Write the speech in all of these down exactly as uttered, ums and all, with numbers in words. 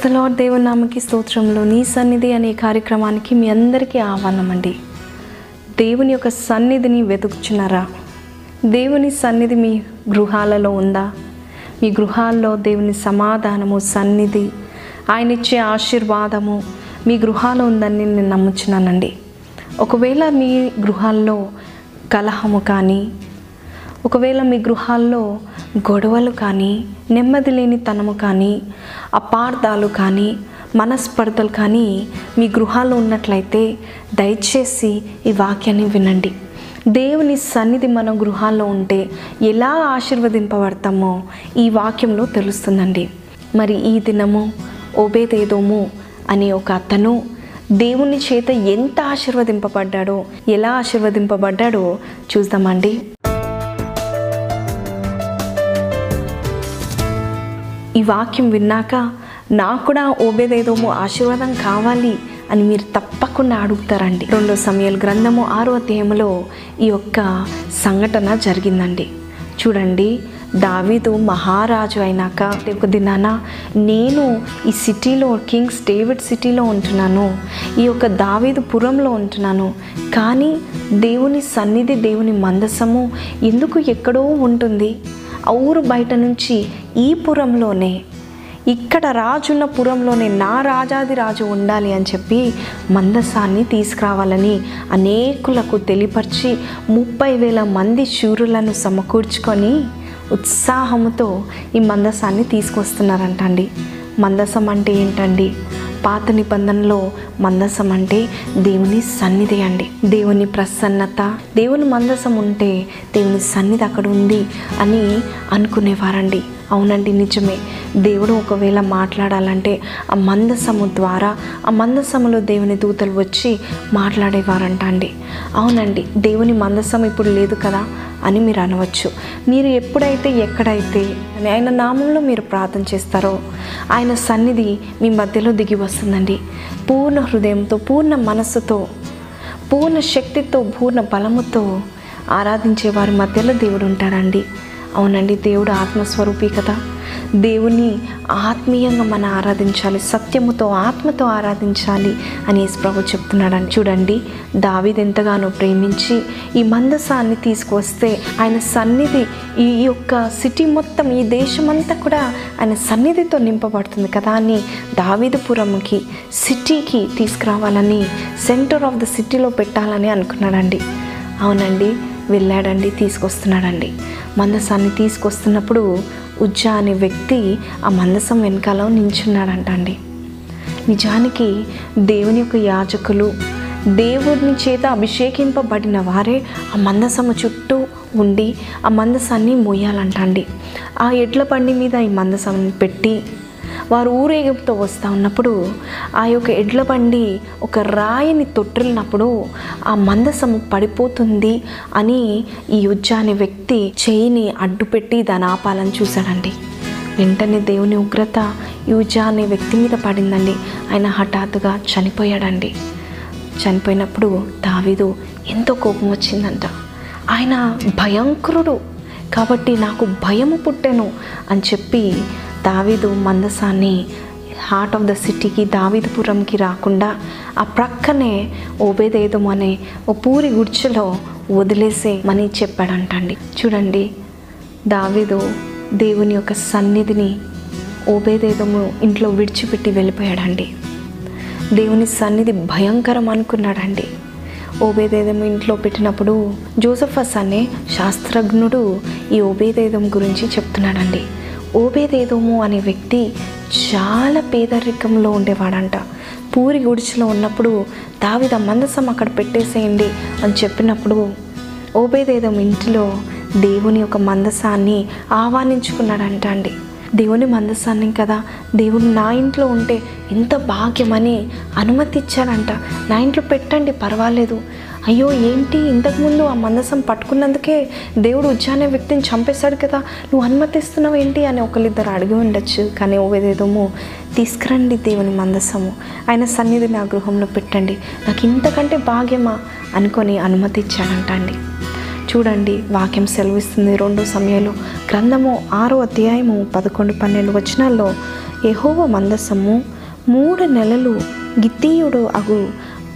Praise the lord. దేవునామకి స్తోత్రంలో నీ సన్నిధి అనే కార్యక్రమానికి మీ అందరికీ ఆహ్వానం అండి. దేవుని యొక్క సన్నిధిని వెతుకుచున్నారా? దేవుని సన్నిధి మీ గృహాలలో ఉందా? మీ గృహాల్లో దేవుని సమాధానము, సన్నిధి, ఆయన ఇచ్చే ఆశీర్వాదము మీ గృహాల్లో ఉందని నేను నమ్ముచున్నానండి. ఒకవేళ మీ గృహాల్లో కలహము కానీ, ఒకవేళ మీ గృహాల్లో గొడవలు కానీ, నెమ్మది లేని తనము కానీ, అపార్థాలు కానీ, మనస్పర్ధలు కానీ మీ గృహాల్లో ఉన్నట్లయితే దయచేసి ఈ వాక్యాన్ని వినండి. దేవుని సన్నిధి మన గృహాల్లో ఉంటే ఎలా ఆశీర్వదింపబడతామో ఈ వాక్యంలో తెలుస్తుందండి. మరి ఈ దినము ఓబేదేదోము అనే ఒక అతను దేవుని చేత ఎంత ఆశీర్వదింపబడ్డాడో, ఎలా ఆశీర్వదింపబడ్డాడో చూద్దామండి. ఈ వాక్యం విన్నాక నాకు కూడా ఓబేదేదోము ఆశీర్వాదం కావాలి అని మీరు తప్పకుండా అడుగుతారండి. రెండో సమూయేలు గ్రంథము ఆరో అధ్యాయంలో ఈ యొక్క సంఘటన జరిగిందండి. చూడండి, దావీదు మహారాజు అయినాక ఒక దినాన, నేను ఈ సిటీలో, కింగ్స్ డేవిడ్ సిటీలో ఉంటున్నాను, ఈ యొక్క దావీదు పురంలో ఉంటున్నాను, కానీ దేవుని సన్నిధి, దేవుని మందసము ఎందుకు ఎక్కడో ఉంటుంది? ఆ ఊరు బయట నుంచి ఈ పురంలోనే, ఇక్కడ రాజున్న పురంలోనే నా రాజాది రాజు ఉండాలి అని చెప్పి మందసాన్ని తీసుకురావాలని అనేకులకు తెలియపరిచి ముప్పై వేల మంది శూరులను సమకూర్చుకొని ఉత్సాహంతో ఈ మందసాన్ని తీసుకొస్తున్నారంట అండి. మందసం అంటే ఏంటండి? పాత నిబంధనలో మందసం అంటే దేవుని సన్నిధి అండి. దేవుని ప్రసన్నత, దేవుని మందసం ఉంటే దేవుని సన్నిధి అక్కడ ఉంది అని అనుకునేవారండి. అవునండి, నిజమే. దేవుడు ఒకవేళ మాట్లాడాలంటే ఆ మందసము ద్వారా, ఆ మందసములో దేవుని దూతలు వచ్చి మాట్లాడేవారంట అండి. అవునండి, దేవుని మందసం ఇప్పుడు లేదు కదా అని మీరు అనవచ్చు. మీరు ఎప్పుడైతే, ఎక్కడైతే ఆయన నామంలో మీరు ప్రార్థన చేస్తారో ఆయన సన్నిధి మీ మధ్యలో దిగి వస్తుందండి. పూర్ణ హృదయంతో, పూర్ణ మనస్సుతో, పూర్ణ శక్తితో, పూర్ణ బలముతో ఆరాధించే వారి మధ్యలో దేవుడు ఉంటాడండి. అవునండి, దేవుడు ఆత్మస్వరూపి కదా. దేవుని ఆత్మీయంగా మనం ఆరాధించాలి, సత్యముతో, ఆత్మతో ఆరాధించాలి అని యేసుప్రభువు చెప్తున్నాడని. చూడండి, దావీదు ఎంతగానో ప్రేమించి ఈ మందసాన్ని తీసుకొస్తే ఆయన సన్నిధి ఈ యొక్క సిటీ మొత్తం, ఈ దేశమంతా కూడా ఆయన సన్నిధితో నింపబడుతుంది కదా అని దావీదుపురంకి, సిటీకి తీసుకురావాలని, సెంటర్ ఆఫ్ ద సిటీలో పెట్టాలని అనుకున్నాడండి. అవునండి, వెళ్ళాడండి, తీసుకొస్తున్నాడండి. మందసాన్ని తీసుకొస్తున్నప్పుడు ఉజ్జా అనే వ్యక్తి ఆ మందసం వెనకాల నించున్నాడంట అండి. నిజానికి దేవుని యొక్క యాజకులు, దేవుని చేత అభిషేకింపబడిన వారే ఆ మందసము చుట్టూ ఉండి ఆ మందసాన్ని మోయాలంట అండి. ఆ ఎడ్ల బండి మీద ఈ మందసాన్ని పెట్టి వారు ఊరేగింపుతో వస్తూ ఉన్నప్పుడు ఆ యొక్క ఎడ్ల బండి ఒక రాయిని తొట్టిల్లినప్పుడు ఆ మందసము పడిపోతుంది అని ఈ ఉజ్జా అనే వ్యక్తి చేయిని అడ్డుపెట్టి దాన్ని ఆపాలని చూశాడండి. వెంటనే దేవుని ఉగ్రత ఈ ఉజ్జా అనే వ్యక్తి మీద పడిందండి. ఆయన హఠాత్తుగా చనిపోయాడండి. చనిపోయినప్పుడు దావీదు ఎంతో కోపం వచ్చిందంట. ఆయన భయంకరుడు కాబట్టి నాకు భయము పుట్టెను అని చెప్పి దావీదు మందసాన్ని హార్ట్ ఆఫ్ ద సిటీకి, దావీదుపురంకి రాకుండా ఆ ప్రక్కనే ఓబేదేదోము అనే ఓ పూరి గుడిచలో వదిలేసే మని చెప్పాడంటండి. చూడండి, దావీదు దేవుని యొక్క సన్నిధిని ఓబేదేదోము ఇంట్లో విడిచిపెట్టి వెళ్ళిపోయాడండి. దేవుని సన్నిధి భయంకరం అనుకున్నాడండి. ఓబేదేదోము ఇంట్లో పెట్టినప్పుడు జోసఫస్ అనే శాస్త్రజ్ఞుడు ఈ ఓబేదేదోము గురించి చెప్తున్నాడండి. ఓబేదేదోము అనే వ్యక్తి చాలా పేదరికంలో ఉండేవాడంట. పూరి గుడిచలో ఉన్నప్పుడు దావీదు ఆ మందసం అక్కడ పెట్టేసేయండి అని చెప్పినప్పుడు ఓబేదేదోము ఇంటిలో దేవుని యొక్క మందసాన్ని ఆహ్వానించుకున్నాడంట అండి. దేవుని మందసాన్ని కదా, దేవుడు నా ఇంట్లో ఉంటే ఎంత భాగ్యమని అనుమతి ఇచ్చాడంట. నా ఇంట్లో పెట్టండి, పర్వాలేదు. అయ్యో, ఏంటి ఇంతకుముందు ఆ మందసం పట్టుకున్నందుకే దేవుడు ఉజ్జా అనే వ్యక్తిని చంపేశాడు కదా, నువ్వు అనుమతిస్తున్నావు ఏంటి అని ఒకళ్ళిద్దరు అడిగి ఉండొచ్చు. కానీ ఓబేదేదోము, తీసుకురండి దేవుని మందసము, ఆయన సన్నిధి నా గృహంలో పెట్టండి, నాకు ఇంతకంటే భాగ్యమా అనుకొని అనుమతి ఇచ్చాడంట అండి. చూడండి, వాక్యం సెలవిస్తుంది. రెండో సమూయేలు గ్రంథము ఆరో అధ్యాయము పదకొండు పన్నెండు వచనాల్లో యెహోవా మందసము మూడు నెలలు గిత్తీయుడు అగు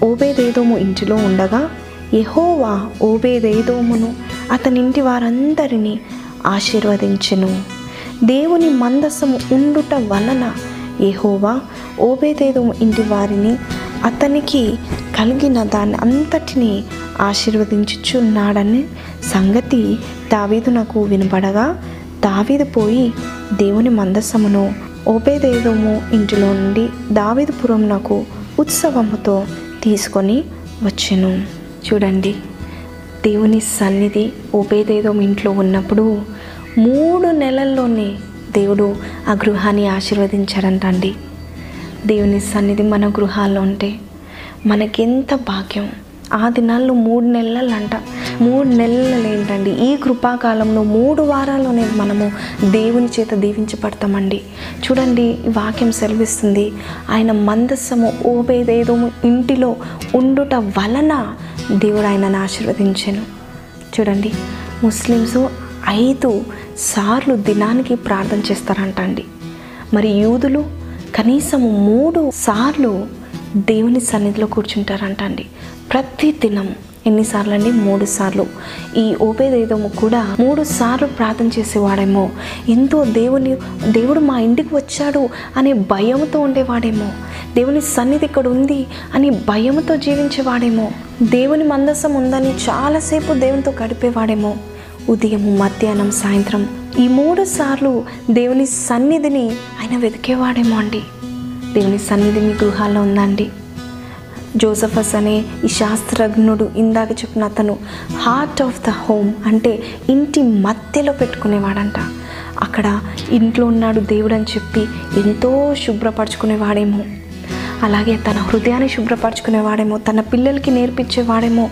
ఓబేదేదోము ఇంటిలో ఉండగా యెహోవా ఓబేదేదోమును అతనింటి వారందరినీ ఆశీర్వదించెను. దేవుని మందసము ఉండుట వలన యెహోవా ఓబేదేదోము ఇంటి వారిని అతనికి కలిగిన దాని అంతటినీ ఆశీర్వదించుచున్నాడని సంగతి దావీదునకు వినబడగా దావీదు పోయి దేవుని మందసమును ఓబేదేదోము ఇంటిలో నుండి దావీదుపురమునకు ఉత్సవముతో తీసుకొని వచ్చెను. చూడండి, దేవుని సన్నిధి ఓబేదేదోము ఇంట్లో ఉన్నప్పుడు మూడు నెలల్లోనే దేవుడు ఆ గృహాన్ని ఆశీర్వదించాడంటండి. దేవుని సన్నిధి మన గృహాల్లో ఉంటే మనకెంత భాగ్యం. ఆ దినాల్లో మూడు నెలలు అంట మూడు నెలలు ఏంటండి, ఈ కృపాకాలంలో మూడు వారాల్లోనే మనము దేవుని చేత దీవించబడతామండి. చూడండి, వాక్యం సెలవిస్తుంది, ఆయన మందసము ఓబేదేదోము ఇంటిలో ఉండుట వలన దేవుడు ఆయనను ఆశీర్వదించెను. చూడండి, ముస్లిమ్స్ ఐదు సార్లు దినానికి ప్రార్థన చేస్తారంట అండి. మరి యూదులు కనీసము మూడు సార్లు దేవుని సన్నిధిలో కూర్చుంటారంట అండి. ప్రతి దినం ఎన్నిసార్లు అండి? మూడు సార్లు. ఈ ఓబేదేదోము కూడా మూడు సార్లు ప్రార్థన చేసేవాడేమో, ఎంతో దేవుని దేవుడు మా ఇంటికి వచ్చాడు అనే భయంతో ఉండేవాడేమో, దేవుని సన్నిధి ఇక్కడ ఉంది అని భయంతో జీవించేవాడేమో, దేవుని మందసం ఉందని చాలాసేపు దేవునితో గడిపేవాడేమో. ఉదయం, మధ్యాహ్నం, సాయంత్రం ఈ మూడు సార్లు దేవుని సన్నిధిని ఆయన వెతికేవాడేమో అండి. దేవుని సన్నిధి మీ గృహాల్లో ఉందండి. జోసఫస్ అనే ఈ శాస్త్రజ్ఞుడు ఇందాక చెప్పిన అతను హార్ట్ ఆఫ్ ద హోమ్ అంటే ఇంటి మధ్యలో పెట్టుకునేవాడంట. అక్కడ ఇంట్లో ఉన్నాడు దేవుడు అని చెప్పి ఎంతో శుభ్రపరచుకునేవాడేమో, అలాగే తన హృదయాన్ని శుభ్రపరచుకునేవాడేమో, తన పిల్లలకి నేర్పించేవాడేమో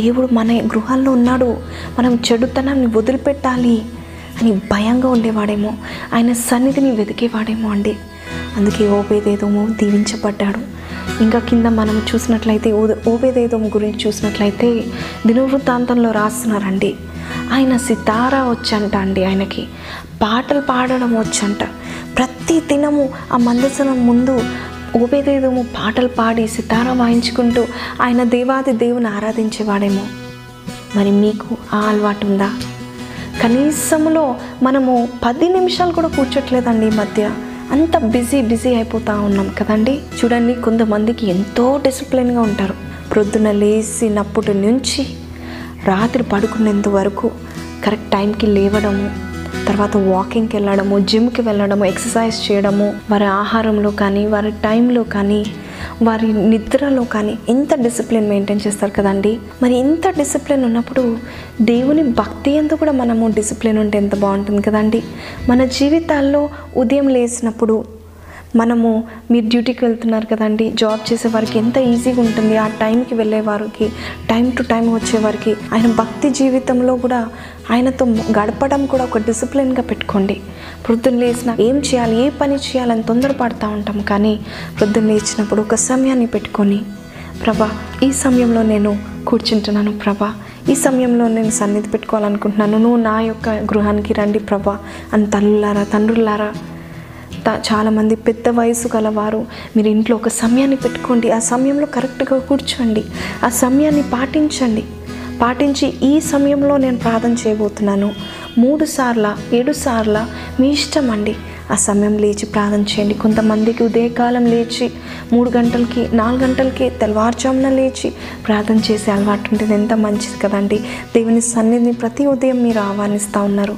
దేవుడు మన గృహాల్లో ఉన్నాడు, మనం చెడుతనాన్ని వదిలిపెట్టాలి అని భయంగా ఉండేవాడేమో, ఆయన సన్నిధిని వెతికేవాడేమో అండి. అందుకే ఓబేదేదోము దీవించబడ్డాడు. ఇంకా కింద మనం చూసినట్లయితే ఓబేదేదోము గురించి చూసినట్లయితే దినవృత్తాంతంలో రాస్తున్నారండి, ఆయన సితారా వచ్చంట అండి, ఆయనకి పాటలు పాడడం వచ్చంట. ప్రతి దినము ఆ మందసనం ముందు ఓబేదేదోము పాటలు పాడి సితారా వాయించుకుంటూ ఆయన దేవాది దేవుని ఆరాధించేవాడేమో. మరి మీకు ఆ అలవాటు ఉందా? కనీసంలో మనము పది నిమిషాలు కూడా కూర్చోట్లేదండి. ఈ మధ్య అంత బిజీ బిజీ అయిపోతూ ఉన్నాం కదండి. చూడండి, కొంతమందికి ఎంతో డిసిప్లిన్గా ఉంటారు. ప్రొద్దున లేచినప్పటి నుంచి రాత్రి పడుకునేంత వరకు కరెక్ట్ టైంకి లేవడము, తర్వాత వాకింగ్కి వెళ్ళడము, జిమ్కి వెళ్ళడము, ఎక్సర్సైజ్ చేయడము, వారి ఆహారంలో కానీ, వారి టైంలో కానీ, వారి నిద్రలో కానీ ఎంత డిసిప్లిన్ మెయింటైన్ చేస్తారు కదండి. మరి ఇంత డిసిప్లిన్ ఉన్నప్పుడు దేవుని భక్తి అంతా కూడా మనము డిసిప్లిన్ ఉంటే ఎంత బాగుంటుంది కదండి. మన జీవితాల్లో ఉదయం లేచినప్పుడు మనము మీరు డ్యూటీకి వెళ్తున్నారు కదండి, జాబ్ చేసే వారికి ఎంత ఈజీగా ఉంటుంది, ఆ టైంకి వెళ్ళే వారికి, టైం టు టైం వచ్చేవారికి. ఆయన భక్తి జీవితంలో కూడా ఆయనతో గడపడం కూడా ఒక డిసిప్లిన్గా పెట్టుకోండి. ప్రొద్దున లేచిన ఏం చేయాలి, ఏ పని చేయాలని తొందరపడుతూ ఉంటాం, కానీ ప్రొద్దున లేచినప్పుడు ఒక సమయాన్ని పెట్టుకొని, ప్రభా ఈ సమయంలో నేను కూర్చుంటున్నాను, ప్రభా ఈ సమయంలో నేను సన్నిధి పెట్టుకోవాలనుకుంటున్నాను, నువ్వు నా యొక్క గృహానికి రండి ప్రభా అని తల్లులారా, తండ్రులారా, చాలామంది పెద్ద వయసు గలవారు మీరు ఇంట్లో ఒక సమయాన్ని పెట్టుకోండి. ఆ సమయంలో కరెక్ట్గా కూర్చోండి, ఆ సమయాన్ని పాటించండి. పాటించి ఈ సమయంలో నేను ప్రార్థన చేయబోతున్నాను, మూడు సార్ల ఏడు సార్ల మీ ఇష్టం అండి. ఆ సమయం లేచి ప్రార్థన చేయండి. కొంతమందికి ఉదయకాలం లేచి మూడు గంటలకి నాలుగు గంటలకి తెల్లవారుజామున లేచి ప్రార్థన చేసే అలవాటు ఉంటుంది. ఎంత మంచిది కదండి. దేవుని సన్నిధిని ప్రతి ఉదయం మీరు ఆహ్వానిస్తూ ఉన్నారు.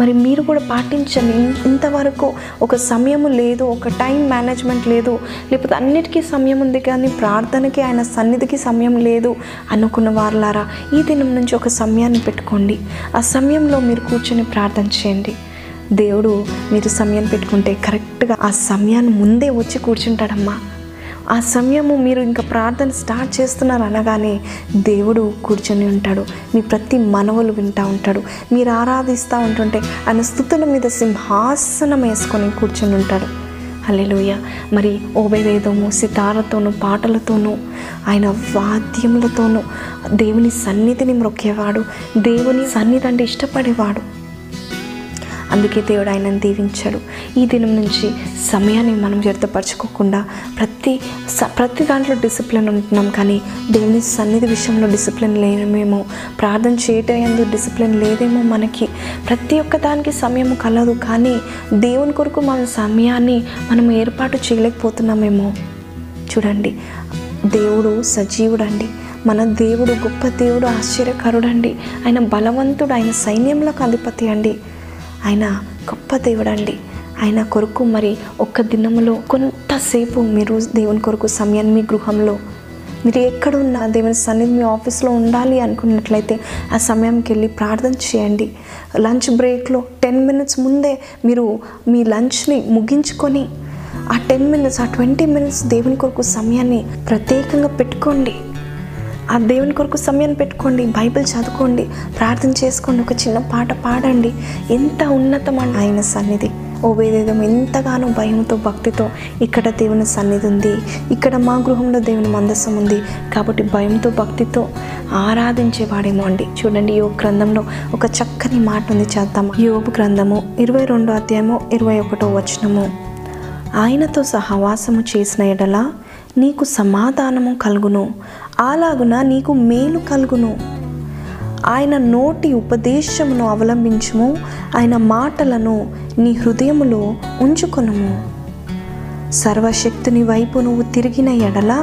మరి మీరు కూడా పాటించండి. ఇంతవరకు ఒక సమయం లేదు, ఒక టైం మేనేజ్మెంట్ లేదు, లేకపోతే అన్నిటికీ సమయం ఉంది కానీ ప్రార్థనకి, ఆయన సన్నిధికి సమయం లేదు అనుకున్న వారులారా, ఈ దినం నుంచి ఒక సమయాన్ని పెట్టుకోండి. ఆ సమయంలో మీరు కూర్చొని ప్రార్థన చేయండి. దేవుడు మీరు సమయం పెట్టుకుంటే కరెక్ట్గా ఆ సమయాన్ని ముందే వచ్చి కూర్చుంటాడమ్మా. ఆ సమయము మీరు ఇంకా ప్రార్థన స్టార్ట్ చేస్తున్నారు అనగానే దేవుడు కూర్చొని ఉంటాడు, మీ ప్రతి మనవులు వింటూ ఉంటాడు, మీరు ఆరాధిస్తూ ఉంటుంటే ఆయన స్తుతుల మీద సింహాసనం వేసుకొని కూర్చొని ఉంటాడు. హల్లెలూయా. మరి ఓబేదేదోము సితారతోనూ పాటలతోనూ ఆయన వాద్యములతోనూ దేవుని సన్నిధిని మ్రొక్కేవాడు, దేవుని సన్నిధి అంటే ఇష్టపడేవాడు. అందుకే దేవుడు ఆయనను దీవించాడు. ఈ దినం నుంచి సమయాన్ని మనం వ్యర్థపరచుకోకుండా ప్రతి స ప్రతి దాంట్లో డిసిప్లిన్ ఉంటున్నాం, కానీ దేవుని సన్నిధి విషయంలో డిసిప్లిన్ లేనేమో, ప్రార్థన చేయటందు డిసిప్లిన్ లేదేమో. మనకి ప్రతి ఒక్క దానికి సమయం కలదు, కానీ దేవుని కొరకు మన సమయాన్ని మనం ఏర్పాటు చేయలేకపోతున్నామేమో. చూడండి, దేవుడు సజీవుడండి, మన దేవుడు గొప్ప దేవుడు, ఆశ్చర్యకరుడు అండి, ఆయన బలవంతుడు, ఆయన సైన్యంలోకి అధిపతి అండి, ఆయన గొప్ప దేవుడు అండి. ఆయన కొరకు మరి ఒక్క దినములో కొంతసేపు మీరు దేవుని కొరకు సమయాన్ని మీ గృహంలో, మీరు ఎక్కడున్నా దేవుని సన్నిధి మీ ఆఫీస్లో ఉండాలి అనుకున్నట్లయితే ఆ సమయానికి వెళ్ళి ప్రార్థన చేయండి. లంచ్ బ్రేక్లో టెన్ మినిట్స్ ముందే మీరు మీ లంచ్ని ముగించుకొని ఆ టెన్ మినిట్స్ ఆ ట్వంటీ మినిట్స్ దేవుని కొరకు సమయాన్ని ప్రత్యేకంగా పెట్టుకోండి. ఆ దేవుని కొరకు సమయాన్ని పెట్టుకోండి, బైబిల్ చదువుకోండి, ప్రార్థన చేసుకోండి, ఒక చిన్న పాట పాడండి. ఎంత ఉన్నతమైన ఆయన సన్నిధి. ఓబేదేదోం ఎంతగానో భయంతో భక్తితో, ఇక్కడ దేవుని సన్నిధి ఉంది, ఇక్కడ మా గృహంలో దేవుని మందసం ఉంది, కాబట్టి భయంతో భక్తితో ఆరాధించేవాడేమో అండి. చూడండి, యోబు గ్రంథంలో ఒక చక్కని మాట ఉంది, చేద్దాము. యోబు గ్రంథము ఇరవై రెండో అధ్యాయము ఇరవై ఒకటో వచనము, ఆయనతో సహవాసము చేసిన ఎడల నీకు సమాధానము కలుగును, అలాగున నీకు మేలు కలుగును. ఆయన నోటి ఉపదేశమును అవలంబించుము, ఆయన మాటలను నీ హృదయములో ఉంచుకొనుము. సర్వశక్తుని వైపు నువ్వు తిరిగిన ఎడల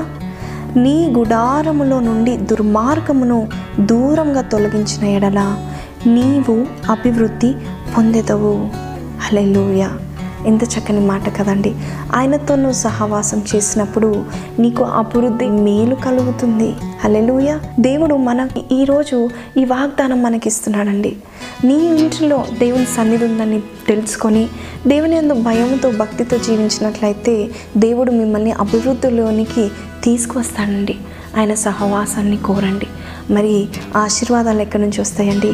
నీ గుడారములో నుండి దుర్మార్గమును దూరంగా తొలగించిన ఎడల నీవు అభివృద్ధి పొందెదవు. హల్లెలూయా. ఎంత చక్కని మాట కదండి. ఆయనతో నువ్వు సహవాసం చేసినప్పుడు నీకు అభివృద్ధి, మేలు కలుగుతుంది. హల్లెలూయా. దేవుడు మనకి ఈరోజు ఈ వాగ్దానం మనకి ఇస్తున్నాడండి. నీ ఇంటిలో దేవుని సన్నిధి ఉందని తెలుసుకొని దేవుని యందు భయంతో భక్తితో జీవించినట్లయితే దేవుడు మిమ్మల్ని అభివృద్ధిలోనికి తీసుకువస్తాడండి. ఆయన సహవాసాన్ని కోరండి. మరి ఆశీర్వాదాలు ఎక్కడి నుంచి వస్తాయండి?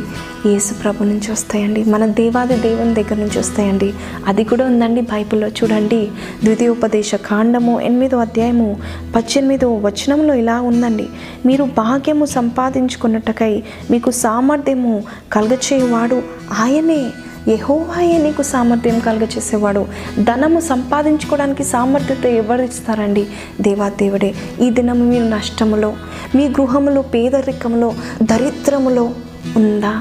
యేసు ప్రభు నుంచి వస్తాయండి, మన దేవాది దేవుని దగ్గర నుంచి వస్తాయండి. అది కూడా ఉందండి బైబిల్లో. చూడండి, ద్వితీయోపదేశ కాండము ఎనిమిదో అధ్యాయము పద్దెనిమిదో వచనంలో ఇలా ఉందండి, మీరు భాగ్యము సంపాదించుకున్నట్టుకై మీకు సామర్థ్యము కలుగచేయువాడు ఆయనే, యెహోవాయే నీకు సామర్థ్యం కలుగచేసేవాడు. ధనము సంపాదించుకోవడానికి సామర్థ్యత ఎవరు ఇస్తారండి? దేవాదేవుడే. ఈ దినం మీరు నష్టములో, మీ గృహములో పేదరికంలో, దరిద్రములో ఉందా?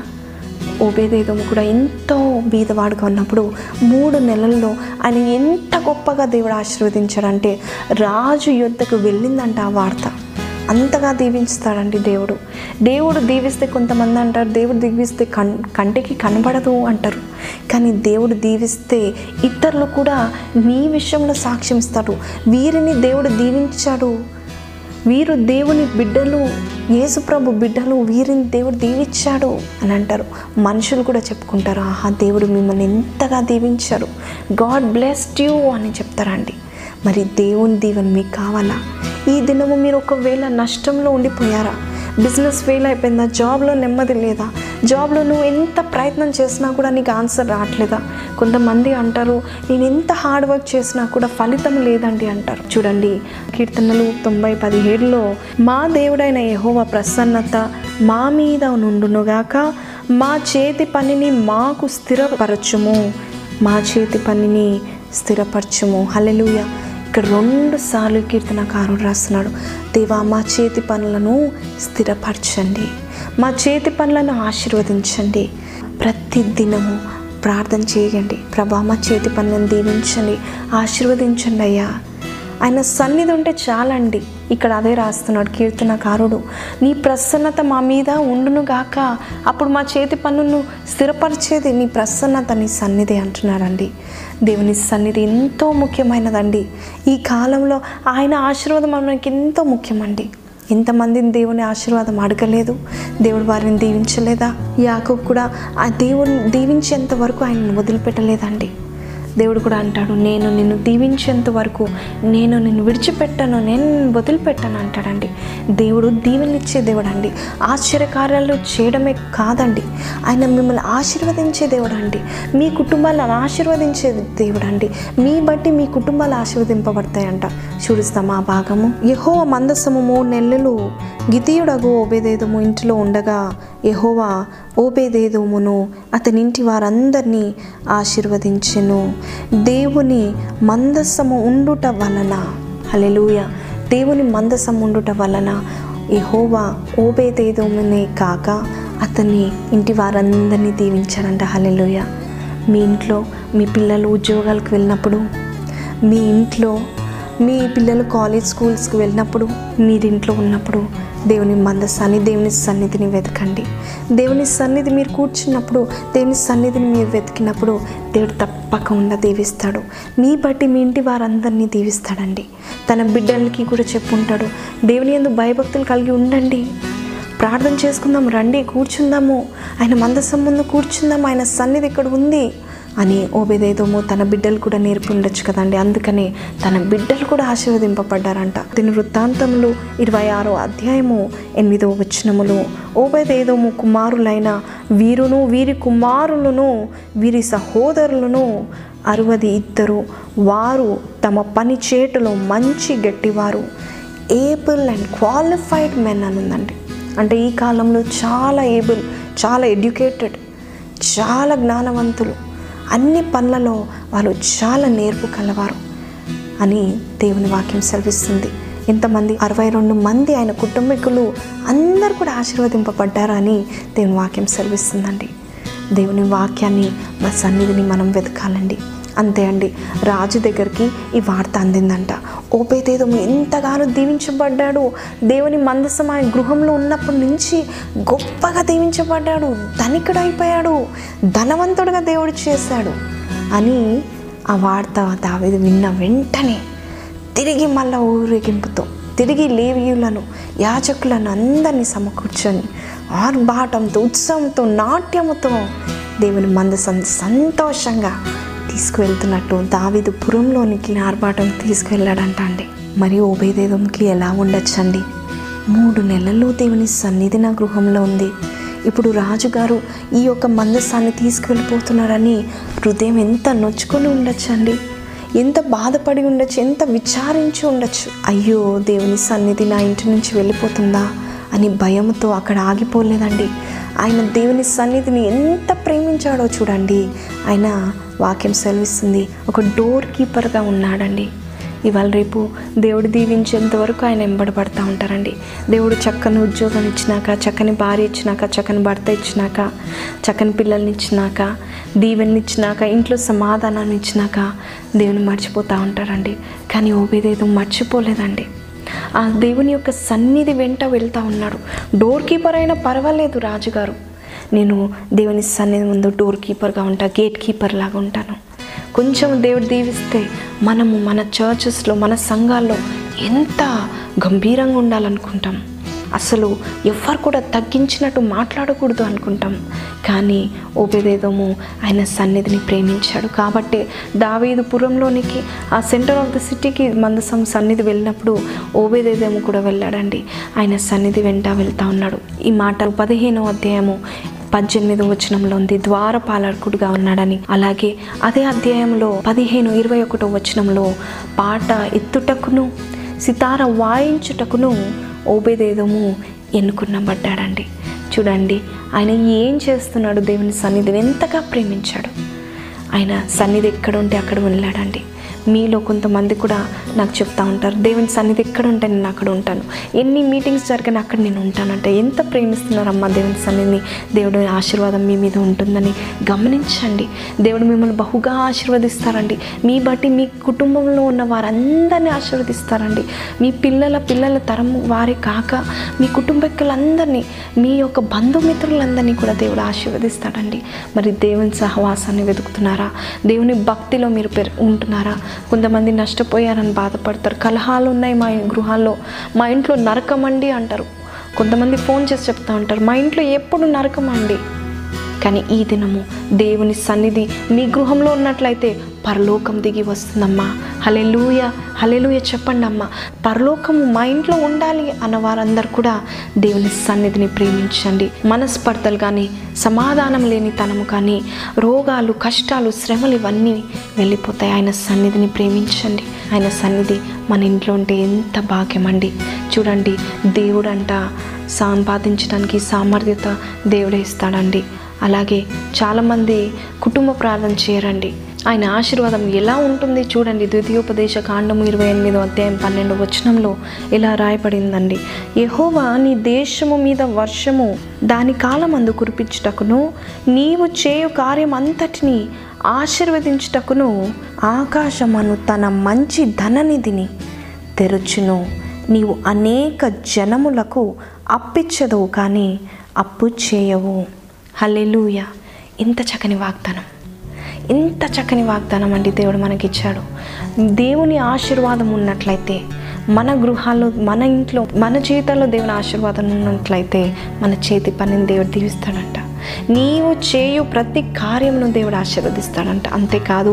ఓబేదేదోము కూడా ఎంతో బీదవాడుగా ఉన్నప్పుడు మూడు నెలల్లో ఆయన ఎంత గొప్పగా దేవుడు ఆశీర్వదించాడంటే రాజు యొద్దకు వెళ్ళిందంట ఆ వార్త. అంతగా దీవించుతాడండి దేవుడు. దేవుడు దీవిస్తే కొంతమంది అంటారు, దేవుడు దీవిస్తే కం కంటికి కనబడదు అంటారు, కానీ దేవుడు దీవిస్తే ఇతరులు కూడా నీ విషయంలో సాక్ష్యం ఇస్తారు. వీరిని దేవుడు దీవించాడు, వీరు దేవుని బిడ్డలు, యేసుప్రభు బిడ్డలు, వీరిని దేవుడు దీవించాడు అని అంటారు. మనుషులు కూడా చెప్పుకుంటారు, ఆహా దేవుడు మిమ్మల్ని ఎంతగా దీవించాడు, గాడ్ బ్లెస్డ్ యూ అని చెప్తారండి. మరి దేవుని దీవెన మీకు కావాలా? ఈ దినము మీరు ఒకవేళ నష్టంలో ఉండిపోయారా? బిజినెస్ ఫెయిల్ అయిపోయిందా? జాబ్లో నెమ్మది లేదా? జాబ్లో నువ్వు ఎంత ప్రయత్నం చేసినా కూడా నీకు ఆన్సర్ రావట్లేదా? కొంతమంది అంటారు, నేను ఎంత హార్డ్ వర్క్ చేసినా కూడా ఫలితం లేదండి అంటారు. చూడండి, కీర్తనలు తొంభై పదిహేడులో మా దేవుడైన యెహోవా ప్రసన్నత మా మీద నుండునుగాక, మా చేతి పనిని మాకు స్థిరపరచుము, మా చేతి పనిని స్థిరపరచుము. హల్లెలూయా. ఇక్కడ రెండు సార్లు కీర్తనకారుడు రాస్తున్నాడు, దేవా మా చేతి పనులను స్థిరపరచండి, మా చేతి పనులను ఆశీర్వదించండి. ప్రతి దినము ప్రార్థన చేయండి, ప్రభా మా చేతి పనులను దీవించండి, ఆశీర్వదించండి అయ్యా. ఆయన సన్నిధి ఉంటే చాలండి. ఇక్కడ అదే రాస్తున్నాడు కీర్తనకారుడు, నీ ప్రసన్నత మా మీద ఉండునుగాక, అప్పుడు మా చేతి పనులను స్థిరపరిచేది నీ ప్రసన్నత, నీ సన్నిధి అంటున్నాడండి. దేవుని సన్నిధి ఎంతో ముఖ్యమైనదండి. ఈ కాలంలో ఆయన ఆశీర్వాదం మనకి ఎంతో ముఖ్యమండి. ఎంతమందిని దేవుని ఆశీర్వాదం అడగలేదు? దేవుడు వారిని దీవించలేదా? యాకోబు కూడా ఆ దేవుని దీవించేంత వరకు ఆయనను వదిలిపెట్టలేదండి. దేవుడు కూడా అంటాడు, నేను నిన్ను దీవించేంత వరకు నేను నిన్ను విడిచిపెట్టను, నేను నిన్ను వదిలిపెట్టను అంటాడండి. దేవుడు దీవెనిచ్చే దేవుడు అండి, ఆశ్చర్యకార్యాలు చేయడమే కాదండి, ఆయన మిమ్మల్ని ఆశీర్వదించే దేవుడు అండి, మీ కుటుంబాలను ఆశీర్వదించే దేవుడు అండి. మీ బట్టి మీ కుటుంబాలు ఆశీర్వదింపబడతాయంట. చూడిస్తామా ఆ భాగము? యెహోవా మందసము మూడు నెలలు గితీయుడగు ఓబేదేదోము ఇంటిలో ఉండగా యెహోవా ఓబేదేదోమును అతనింటి వారందరినీ ఆశీర్వదించెను. దేవుని మందసము ఉండుట వలన, హల్లెలూయా, దేవుని మందసము ఉండుట వలన యెహోవా ఓబేదేదోమునే కాక అతని ఇంటి వారందరినీ దీవించాడంట. హల్లెలూయా. మీ ఇంట్లో మీ పిల్లలు ఉద్యోగాలకు వెళ్ళినప్పుడు, మీ ఇంట్లో మీ పిల్లలు కాలేజ్ స్కూల్స్కి వెళ్ళినప్పుడు, మీరింట్లో ఉన్నప్పుడు దేవుని మందసాన్ని, దేవుని సన్నిధిని వెతకండి. దేవుని సన్నిధి మీరు కూర్చున్నప్పుడు, దేవుని సన్నిధిని మీరు వెతికినప్పుడు దేవుడు తప్పకుండా దీవిస్తాడు. మీ బట్టి మీ ఇంటి వారందరినీ దీవిస్తాడండి. తన బిడ్డలకి కూడా చెప్పుంటాడు, దేవుని యందు భయభక్తులు కలిగి ఉండండి, ప్రార్థన చేసుకుందాం రండి, కూర్చుందాము, ఆయన మందసం ముందు కూర్చుందాము, ఆయన సన్నిధి ఇక్కడ ఉంది అని ఓబేదేదోము తన బిడ్డలు కూడా నేర్పి ఉండొచ్చు కదండి. అందుకనే తన బిడ్డలు కూడా ఆశీర్వదింపబడ్డారంట. దీని వృత్తాంతములు ఇరవై ఆరో అధ్యాయము ఎనిమిదో వచనములో, ఓబేదేదోము కుమారులైన వీరును వీరి కుమారులను వీరి సహోదరులను అరవది ఇద్దరు, వారు తమ పని చేటులో మంచి గట్టివారు, ఏబుల్ అండ్ క్వాలిఫైడ్ మెన్ అని ఉందండి. అంటే ఈ కాలంలో చాలా ఏబుల్, చాలా ఎడ్యుకేటెడ్, చాలా జ్ఞానవంతులు, అన్ని పనులలో వాళ్ళు చాలా నేర్పు కలవారు అని దేవుని వాక్యం సెలవిస్తుంది. ఎంతమంది? అరవై రెండు మంది ఆయన కుటుంబీకులు అందరు కూడా ఆశీర్వదింపబడ్డారు అని దేవుని వాక్యం సెలవిస్తుందండి. దేవుని వాక్యాన్ని, మా సన్నిధిని మనం వెతకాలండి. అంతే అండి. రాజు దగ్గరికి ఈ వార్త అందిందంట. ఓబేదేదోము ఎంతగానో దీవించబడ్డాడు. దేవుని మందసం ఆయన గృహంలో ఉన్నప్పటి నుంచి గొప్పగా దీవించబడ్డాడు, ధనికుడు అయిపోయాడు, ధనవంతుడుగా దేవుడు చేశాడు అని ఆ వార్త దావీదు విన్న వెంటనే తిరిగి మళ్ళా ఊరేగింపుతో తిరిగి లేవీయులను, యాజకులను అందరినీ సమకూర్చొని ఆర్భాటంతో, ఉత్సవంతో, నాట్యముతో దేవుని మందసం సంతోషంగా తీసుకువెళ్తున్నట్టు దావీదు పురంలోనికి ఆర్భాటం తీసుకువెళ్ళాడంట అండి. మరి ఓబేదేదోముకి ఎలా ఉండొచ్చండి? మూడు నెలల్లో దేవుని సన్నిధి నా గృహంలో ఉంది, ఇప్పుడు రాజుగారు ఈ యొక్క మందసాన్ని తీసుకువెళ్ళిపోతున్నారని హృదయం ఎంత నొచ్చుకొని ఉండొచ్చండి, ఎంత బాధపడి ఉండొచ్చు, ఎంత విచారించి ఉండొచ్చు. అయ్యో దేవుని సన్నిధి నా ఇంటి నుంచి వెళ్ళిపోతుందా అని భయంతో అక్కడ ఆగిపోలేదండి. ఆయన దేవుని సన్నిధిని ఎంత ప్రేమించాడో చూడండి. ఆయన వాక్యం సెలవిస్తుంది, ఒక డోర్ కీపర్గా ఉన్నాడండి. ఇవాళ రేపు దేవుడు దీవించేంత వరకు ఆయన వెంబడబడతా ఉంటారండి. దేవుడు చక్కని ఉద్యోగం ఇచ్చినాక, చక్కని భార్య ఇచ్చినాక, చక్కని భర్త ఇచ్చినాక, చక్కని పిల్లల్ని ఇచ్చినాక, దీవెని ఇచ్చినాక, ఇంట్లో సమాధానాన్ని ఇచ్చినాక దేవుని మర్చిపోతూ ఉంటారండి. కానీ ఓబేదేదోము మర్చిపోలేదండి. ఆ దేవుని యొక్క సన్నిధి వెంట వెళ్తూ ఉన్నాడు. డోర్ కీపర్ అయినా పర్వాలేదు, రాజుగారు నేను దేవుని సన్నిధి ముందు డోర్ కీపర్గా ఉంటా, గేట్ కీపర్ లాగా ఉంటాను. కొంచెం దేవుడు దీవిస్తే మనము మన చర్చెస్లో, మన సంఘాల్లో ఎంత గంభీరంగా ఉండాలనుకుంటాం, అసలు ఎవరు కూడా తగ్గించినట్టు మాట్లాడకూడదు అనుకుంటాం. కానీ ఓబేదేదోము ఆయన సన్నిధిని ప్రేమించాడు కాబట్టి దావీదు పురంలోనికి, ఆ సెంటర్ ఆఫ్ ద సిటీకి మందసం సన్నిధి వెళ్ళినప్పుడు ఓబేదేదోము కూడా వెళ్ళాడండి. ఆయన సన్నిధి వెంట వెళ్తా ఉన్నాడు. ఈ మాటలు పదిహేనో అధ్యాయము పద్దెనిమిదో వచనంలో ఉంది, ద్వారపాలకుడుగా ఉన్నాడని. అలాగే అదే అధ్యాయంలో పదిహేను ఇరవై ఒకటో వచనంలో, పాట ఎత్తుటకును సితార వాయించుటకును ఓబేదేదోము ఎన్నుకునబడ్డాడండి. చూడండి ఆయన ఏం చేస్తున్నాడు, దేవుని సన్నిధిని ఎంతగా ప్రేమించాడు. ఆయన సన్నిధి ఎక్కడుంటే అక్కడ వెళ్ళాడండి. మీలో కొంతమంది కూడా నాకు చెప్తా ఉంటారు, దేవుని సన్నిధి ఎక్కడ ఉంటే నేను అక్కడ ఉంటాను, ఎన్ని మీటింగ్స్ జరిగినా అక్కడ నేను ఉంటానంటే. ఎంత ప్రేమిస్తున్నారమ్మా దేవుని సన్నిధిని, దేవుడు ఆశీర్వాదం మీ మీద ఉంటుందని గమనించండి. దేవుడు మిమ్మల్ని బహుగా ఆశీర్వదిస్తారండి. మీ బట్టి మీ కుటుంబంలో ఉన్న వారందరినీ ఆశీర్వదిస్తారండి. మీ పిల్లల పిల్లల తరం వారే కాక మీ కుటుంబీకులందరినీ, మీ యొక్క బంధుమిత్రులందరినీ కూడా దేవుడు ఆశీర్వదిస్తాడండి. మరి దేవుని సహవాసాన్ని వెతుకుతున్నారా? దేవుని భక్తిలో మీరు ఉంటున్నారా? కొంతమంది నష్టపోయారని బాధపడతారు, కలహాలు ఉన్నాయి మా గృహాల్లో, మా ఇంట్లో నరకం అండి అంటారు. కొంతమంది ఫోన్ చేసి చెప్తా ఉంటారు, మా ఇంట్లో ఎప్పుడు నరకం అండి. కానీ ఈ దినము దేవుని సన్నిధి మీ గృహంలో ఉన్నట్లయితే పరలోకం దిగి వస్తుందమ్మా. హల్లెలూయా, హల్లెలూయా చెప్పండి అమ్మా. పరలోకము మా ఇంట్లో ఉండాలి అన్న వారందరూ కూడా దేవుని సన్నిధిని ప్రేమించండి. మనస్పర్ధలు కానీ, సమాధానం లేని తనము కానీ, రోగాలు, కష్టాలు, శ్రమలు ఇవన్నీ వెళ్ళిపోతాయి. ఆయన సన్నిధిని ప్రేమించండి. ఆయన సన్నిధి మన ఇంట్లో ఉంటే ఎంత భాగ్యమండి. చూడండి, దేవుడంట సంపాదించడానికి సామర్థ్యత దేవుడే ఇస్తాడండి. అలాగే చాలామంది కుటుంబ ప్రార్థన చేయరండి. ఆయన ఆశీర్వాదం ఎలా ఉంటుంది చూడండి. ద్వితీయోపదేశ కాండము ఇరవై ఎనిమిదో అధ్యాయం పన్నెండవ వచనంలో ఇలా రాయబడిందండి. యెహోవా నీ దేశము మీద వర్షము దాని కాలమందు కురిపించుటకును, నీవు చేయు కార్యమంతటిని ఆశీర్వదించుటకును ఆకాశమును తన మంచి ధననిధిని తెరుచును. నీవు అనేక జనములకు అప్పిచ్చదవు కానీ అప్పు చేయవు. హల్లెలూయా. ఇంత చక్కని వాగ్దానం, ఇంత చక్కని వాగ్దానం అండి దేవుడు మనకిచ్చాడు. దేవుని ఆశీర్వాదం ఉన్నట్లయితే, మన గృహాల్లో, మన ఇంట్లో, మన జీవితాల్లో దేవుని ఆశీర్వాదం ఉన్నట్లయితే మన చేతి పనిని దేవుడు దీవిస్తాడంట. నీవు చేయు ప్రతి కార్యమును దేవుడు ఆశీర్వదిస్తాడంట. అంతేకాదు,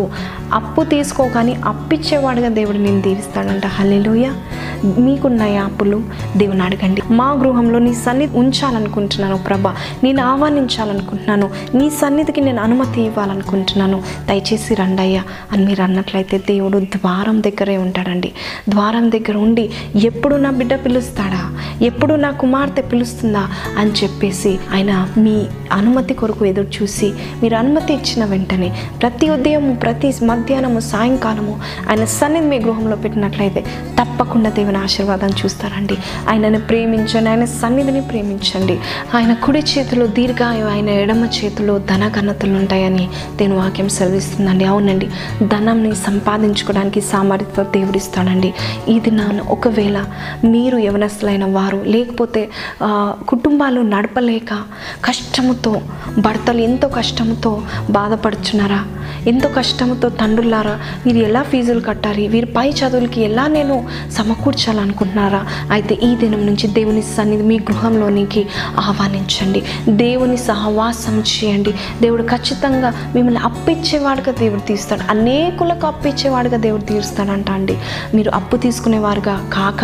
అప్పు తీసుకోగానే అప్పిచ్చేవాడుగా దేవుడు నేను దీవిస్తాడంట. హల్లెలూయా. మీకున్న అప్పులు దేవుని అడగండి. మా గృహంలో నీ సన్నిధి ఉంచాలనుకుంటున్నాను ప్రభా, నేను ఆహ్వానించాలనుకుంటున్నాను, నీ సన్నిధికి నేను అనుమతి ఇవ్వాలనుకుంటున్నాను, దయచేసి రండయ్యా అని మీరు అన్నట్లయితే దేవుడు ద్వారం దగ్గరే ఉంటాడండి. ద్వారం దగ్గర ఉండి ఎప్పుడు నా బిడ్డ పిలుస్తాడా, ఎప్పుడు నా కుమార్తె పిలుస్తుందా అని చెప్పేసి ఆయన మీ అనుమతి కొరకు ఎదురు చూసి, మీరు అనుమతి ఇచ్చిన వెంటనే ప్రతి ఉదయము, ప్రతి మధ్యాహ్నము, సాయంకాలము ఆయన సన్నిధి మీ గృహంలో పెట్టినట్లయితే తప్పకుండా దేవుని ఆశీర్వాదాన్ని చూస్తారండి. ఆయనను ప్రేమించండి, ఆయన సన్నిధిని ప్రేమించండి. ఆయన కుడి చేతిలో దీర్ఘాయు, ఆయన ఎడమ చేతిలో ధన ఘనతలు ఉంటాయని దేవుని వాక్యం సెలవిస్తుందండి. అవునండి, ధనాన్ని సంపాదించుకోవడానికి సామర్థ్యత దేవుడిస్తాడండి. ఇది నా ఒకవేళ మీరు యవనస్తులైన వారు, లేకపోతే కుటుంబాలు నడపలేక కష్టముతో భర్తలు ఎంతో కష్టంతో బాధపడుచున్నారా, ఎంతో కష్టంతో తండ్రులారా వీరు ఎలా ఫీజులు కట్టాలి, వీరి పై చదువులకి ఎలా నేను సమకూర్చాలనుకుంటున్నారా, అయితే ఈ దినం నుంచి దేవుని సన్నిధి మీ గృహంలోనికి ఆహ్వానించండి. దేవుని సహవాసం చేయండి. దేవుడు ఖచ్చితంగా మిమ్మల్ని అప్పిచ్చేవాడుగా దేవుడు తీస్తాడు. అనేకులకు అప్పిచ్చేవాడుగా దేవుడు తీరుస్తాడంట అండి. మీరు అప్పు తీసుకునేవారుగా కాక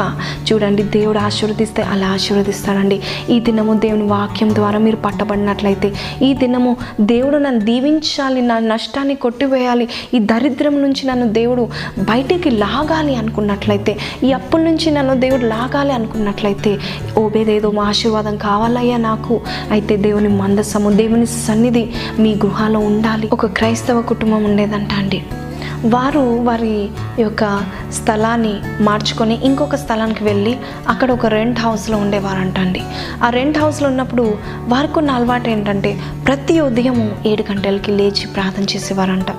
చూడండి, దేవుడు ఆశీర్వదిస్తే అలా ఆశీర్వదిస్తాడండి. ఈ దినము దేవుని వాక్యం ద్వారా మీరు పట్టబడినట్లయితే, ఈ దినము దేవుడు నన్ను దీవించాలి, నా నష్టాన్ని కొట్టివేయాలి, ఈ దరిద్రం నుంచి నన్ను దేవుడు బయటికి లాగాలి అనుకున్నట్లయితే, ఈ అప్పుల నుంచి నన్ను దేవుడు లాగాలి అనుకున్నట్లయితే, ఓబేదేదో ఆశీర్వాదం కావాలయ్యా నాకు, అయితే దేవుని మందసము, దేవుని సన్నిధి మీ గృహాలో ఉండాలి. ఒక క్రైస్తవ కుటుంబం ఉండేదంట అండి. వారు వారి యొక్క స్థలాన్ని మార్చుకొని ఇంకొక స్థలానికి వెళ్ళి అక్కడ ఒక రెంట్ హౌస్లో ఉండేవారంట అండి. ఆ రెంట్ హౌస్లో ఉన్నప్పుడు వారికున్న అలవాటు ఏంటంటే ప్రతి ఉదయము ఏడు గంటలకి లేచి ప్రార్థన చేసేవారంట.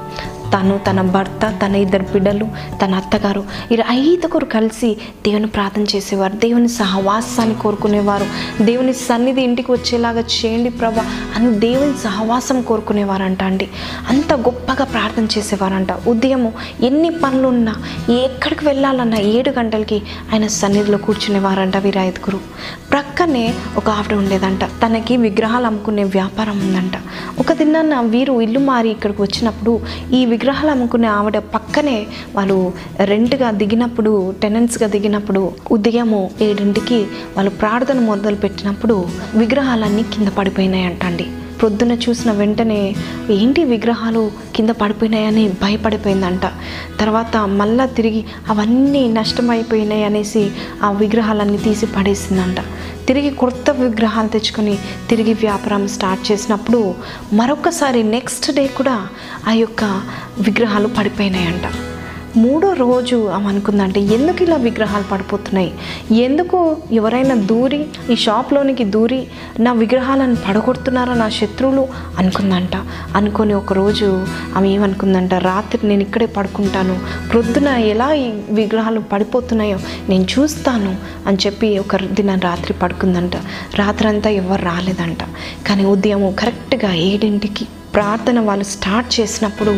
తను, తన భర్త, తన ఇద్దరు బిడ్డలు, తన అత్తగారు, ఇలా ఐదుగురు కలిసి దేవుని ప్రార్థన చేసేవారు. దేవుని సహవాసాన్ని కోరుకునేవారు. దేవుని సన్నిధి ఇంటికి వచ్చేలాగా చేయండి ప్రభా అని దేవుని సహవాసం కోరుకునేవారంట అండి. అంత గొప్పగా ప్రార్థన చేసేవారంట. ఉదయము ఎన్ని పనులున్నా, ఎక్కడికి వెళ్ళాలన్నా ఏడు గంటలకి ఆయన సన్నిధిలో కూర్చునేవారంట వీరు ఐదుగురు. ప్రక్కనే ఒక ఆవిడ ఉండేదంట. తనకి విగ్రహాలు అమ్ముకునే వ్యాపారం ఉందంట. ఒక దినాన్న వీరు ఇల్లు మారి ఇక్కడికి వచ్చినప్పుడు ఈ విగ్రహాలు అమ్ముకునే ఆవిడ పక్కనే వాళ్ళు రెంట్గా దిగినప్పుడు, టెనెంట్స్గా దిగినప్పుడు ఉదయము ఏడింటికి వాళ్ళు ప్రార్థన మొదలు పెట్టినప్పుడు విగ్రహాలన్నీ కింద పడిపోయినాయంట అండి. ప్రొద్దున చూసిన వెంటనే ఏంటి విగ్రహాలు కింద పడిపోయినాయని భయపడిపోయిందంట. తర్వాత మళ్ళా తిరిగి అవన్నీ నష్టమైపోయినాయి అనేసి ఆ విగ్రహాలన్నీ తీసి పడేసిందంట. తిరిగి కొత్త విగ్రహాలు తెచ్చుకొని తిరిగి వ్యాపారం స్టార్ట్ చేసినప్పుడు మరొకసారి నెక్స్ట్ డే కూడా ఆ యొక్క విగ్రహాలు పడిపోయినాయంట. మూడో రోజు ఆమె అనుకుందంటే ఎందుకు ఇలా విగ్రహాలు పడిపోతున్నాయి, ఎందుకు ఎవరైనా దూరి ఈ షాప్లోనికి దూరి నా విగ్రహాలను పడగొడుతున్నారా నా శత్రువులు అనుకుందంట. అనుకొని ఒకరోజు ఆమె ఏమనుకుందంట, రాత్రి నేను ఇక్కడే పడుకుంటాను, ప్రొద్దున ఎలా ఈ విగ్రహాలు పడిపోతున్నాయో నేను చూస్తాను అని చెప్పి ఒక దిన రాత్రి పడుకుందంట. రాత్రంతా ఎవరు రాలేదంట. కానీ ఉదయం కరెక్ట్గా ఏడింటికి ప్రార్థన వాళ్ళు స్టార్ట్ చేసినప్పుడు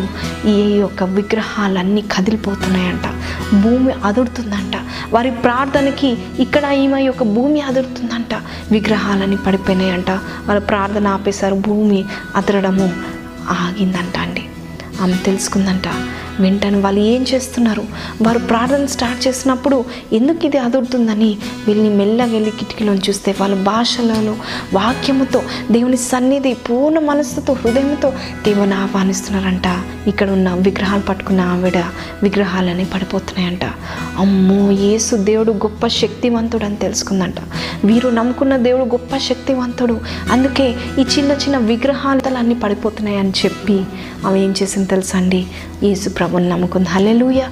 ఈ యొక్క విగ్రహాలన్నీ కదిలిపోతున్నాయంట, భూమి అదురుతుందంట. వారి ప్రార్థనకి ఇక్కడ ఈమె యొక్క భూమి అదురుతుందంట, విగ్రహాలన్నీ పడిపోయినాయంట. వాళ్ళ ప్రార్థన ఆపేశారు, భూమి అదరడము ఆగిందంట అండి. ఆమె తెలుసుకుందంట. వెంటనే వాళ్ళు ఏం చేస్తున్నారు, వారు ప్రార్థన స్టార్ట్ చేసినప్పుడు ఎందుకు ఇది అదురుతుందని వీళ్ళని మెల్లగా వెళ్ళి కిటికీలోని చూస్తే వాళ్ళ భాషలను వాక్యముతో దేవుని సన్నిధి పూర్ణ మనస్సుతో హృదయంతో దేవుని ఆహ్వానిస్తున్నారంట. ఇక్కడ ఉన్న విగ్రహాలు పట్టుకున్న ఆవిడ విగ్రహాలని పడిపోతున్నాయంట. అమ్మో, యేసు దేవుడు గొప్ప శక్తివంతుడు అని తెలుసుకుందంట. వీరు నమ్ముకున్న దేవుడు గొప్ప శక్తివంతుడు, అందుకే ఈ చిన్న చిన్న విగ్రహాలన్నీ పడిపోతున్నాయని చెప్పి ఆమె ఏం చేసింది తెలుసా అండి, యేసు ప్రభుని నమ్ముకుంది. హల్లెలూయా.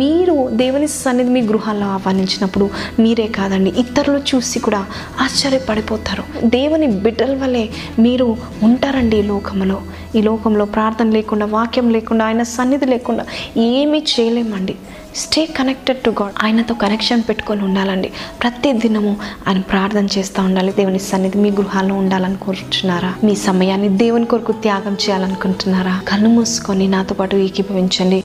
మీరు దేవుని సన్నిధి మీ గృహాల్లో ఆహ్వానించినప్పుడు మీరే కాదండి, ఇతరులు చూసి కూడా ఆశ్చర్యపడిపోతారు. దేవుని బిడ్డల వలె మీరు ఉంటారండి ఈ లోకంలో. ఈ లోకంలో ప్రార్థన లేకుండా, వాక్యం లేకుండా, ఆయన సన్నిధి లేకుండా ఏమీ చేయలేమండి. Stay connected to God. ఆయనతో కనెక్షన్ పెట్టుకొని ఉండాలండి. ప్రతి దినము ఆయన ప్రార్థన చేస్తూ ఉండాలి. దేవుని సన్నిధి మీ గృహాల్లో ఉండాలని కోరుకుంటున్నారా? మీ సమయాన్ని దేవుని కొరకు త్యాగం చేయాలనుకుంటున్నారా? కళ్ళు మూసుకొని నాతో పాటు ఏకీభవించండి.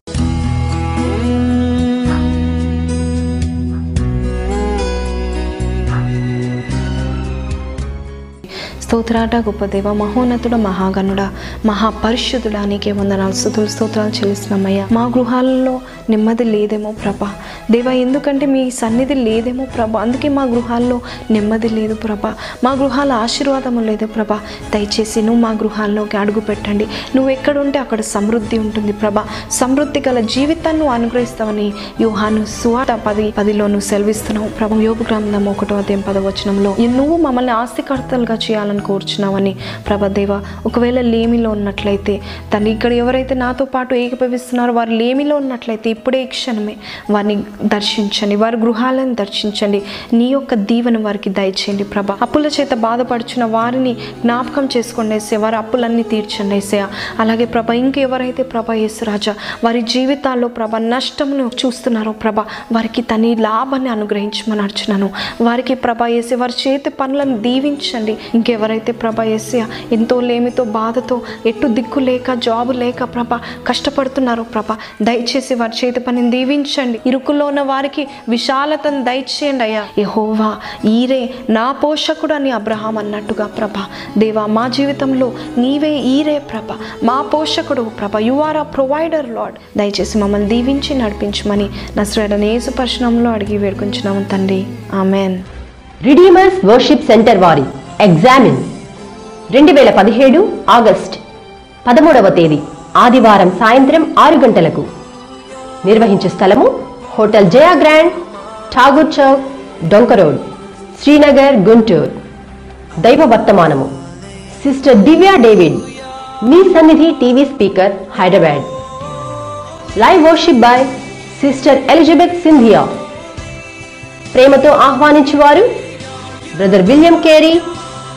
స్తోత్రాట గొప్ప దేవ, మహోన్నతుడ, మహాగణుడ, మహాపరిశుద్ధుడా, నీకే వందనాలు, స్తుతులు, స్తోత్రాలు చెల్లిస్తున్నామయ్యా. మా గృహాలలో నెమ్మది లేదేమో ప్రభా, దేవా, ఎందుకంటే మీ సన్నిధి లేదేమో ప్రభా, అందుకే మా గృహాల్లో నెమ్మది లేదు ప్రభా, మా గృహాల ఆశీర్వాదము లేదు ప్రభా. దయచేసి నువ్వు మా గృహాల్లోకి అడుగు పెట్టండి. నువ్వు ఎక్కడుంటే అక్కడ సమృద్ధి ఉంటుంది ప్రభా, సమృద్ధి గల జీవితాన్ని నువ్వు అనుగ్రహిస్తావని యోహాను సువార్త పది పదిలో నువ్వు సెలవిస్తున్నావు ప్రభా. యోగు గ్రంథం ఒకటో అధ్యాయం పదవ వచనంలో నువ్వు మమ్మల్ని ఆస్తికర్తలుగా చేయాలని కోరుచున్నావని ప్రభదేవ. ఒకవేళ లేమిలో ఉన్నట్లయితే తను, ఇక్కడ ఎవరైతే నాతో పాటు ఏకీభవిస్తున్నారో వారు లేమిలో ఉన్నట్లయితే ఇప్పుడే ఈ క్షణమే వారిని దర్శించండి, వారి గృహాలను దర్శించండి, నీ యొక్క దీవెన వారికి దయచేయండి ప్రభా. అప్పుల చేత బాధపడుచున్న వారిని జ్ఞాపకం చేసుకొని వేసే వారి అప్పులన్నీ తీర్చండి వేసేయ. అలాగే ప్రభా, ఇంకెవరైతే ప్రభా యేసురాజా వారి జీవితాల్లో ప్రభా నష్టమును చూస్తున్నారో ప్రభా, వారికి తన లాభాన్ని అనుగ్రహించమని అర్చున్నాను. వారికి ప్రభా వేసే వారి చేతి పనులను దీవించండి. ఇంకెవరైతే అయితే ప్రభా యేసయ్య ఎంతో లేమితో, బాధతో, ఎటు దిక్కు లేక, జాబు లేక ప్రభా కష్టపడుతున్నారు ప్రభా, దయచేసి వారి చేతి పనిని దీవించండి. ఇరుకుల్లో ఉన్న వారికి విశాలతను దయచేయండి అయ్యా. యెహోవా ఈరే నా పోషకుడు అని అబ్రహాం అన్నట్టుగా ప్రభా, దేవా మా జీవితంలో నీవే ఈరే ప్రభా, మా పోషకుడు ప్రభా, you are a provider Lord. దయచేసి మమ్మల్ని దీవించి నడిపించమని నజరేయుడైన యేసు పరిశుద్ధనామములో అడిగి వేడుకుంటున్నాము తండ్రి, ఆమెన్. రిడీమర్స్ వర్షిప్ సెంటర్ వారి ఎగ్జామిన్ రెండు వేల పదిహేడు ఆగస్ట్ పదమూడవ తేదీ ఆదివారం సాయంత్రం ఆరు గంటలకు నిర్వహించే స్థలము hotel Jaya Grand, Tagore Chowk, Donka road, Srinagar, Guntur. దైవ వర్తమానము సిస్టర్ దివ్యా డేవిడ్, మీ సన్నిధి TV speaker, Hyderabad. Live worship by sister Elizabeth Scindia. ప్రేమతో ఆహ్వానించేవారు brother William Carey,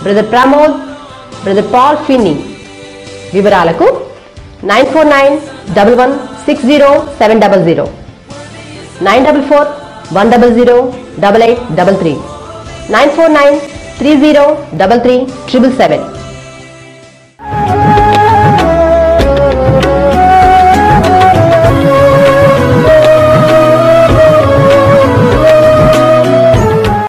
brother Pramod, brother Paul Finney. వివరాలకు nine four nine double one six zero seven double zero, nine double four one double zero double eight double three, nine four nine three zero double three triple seven.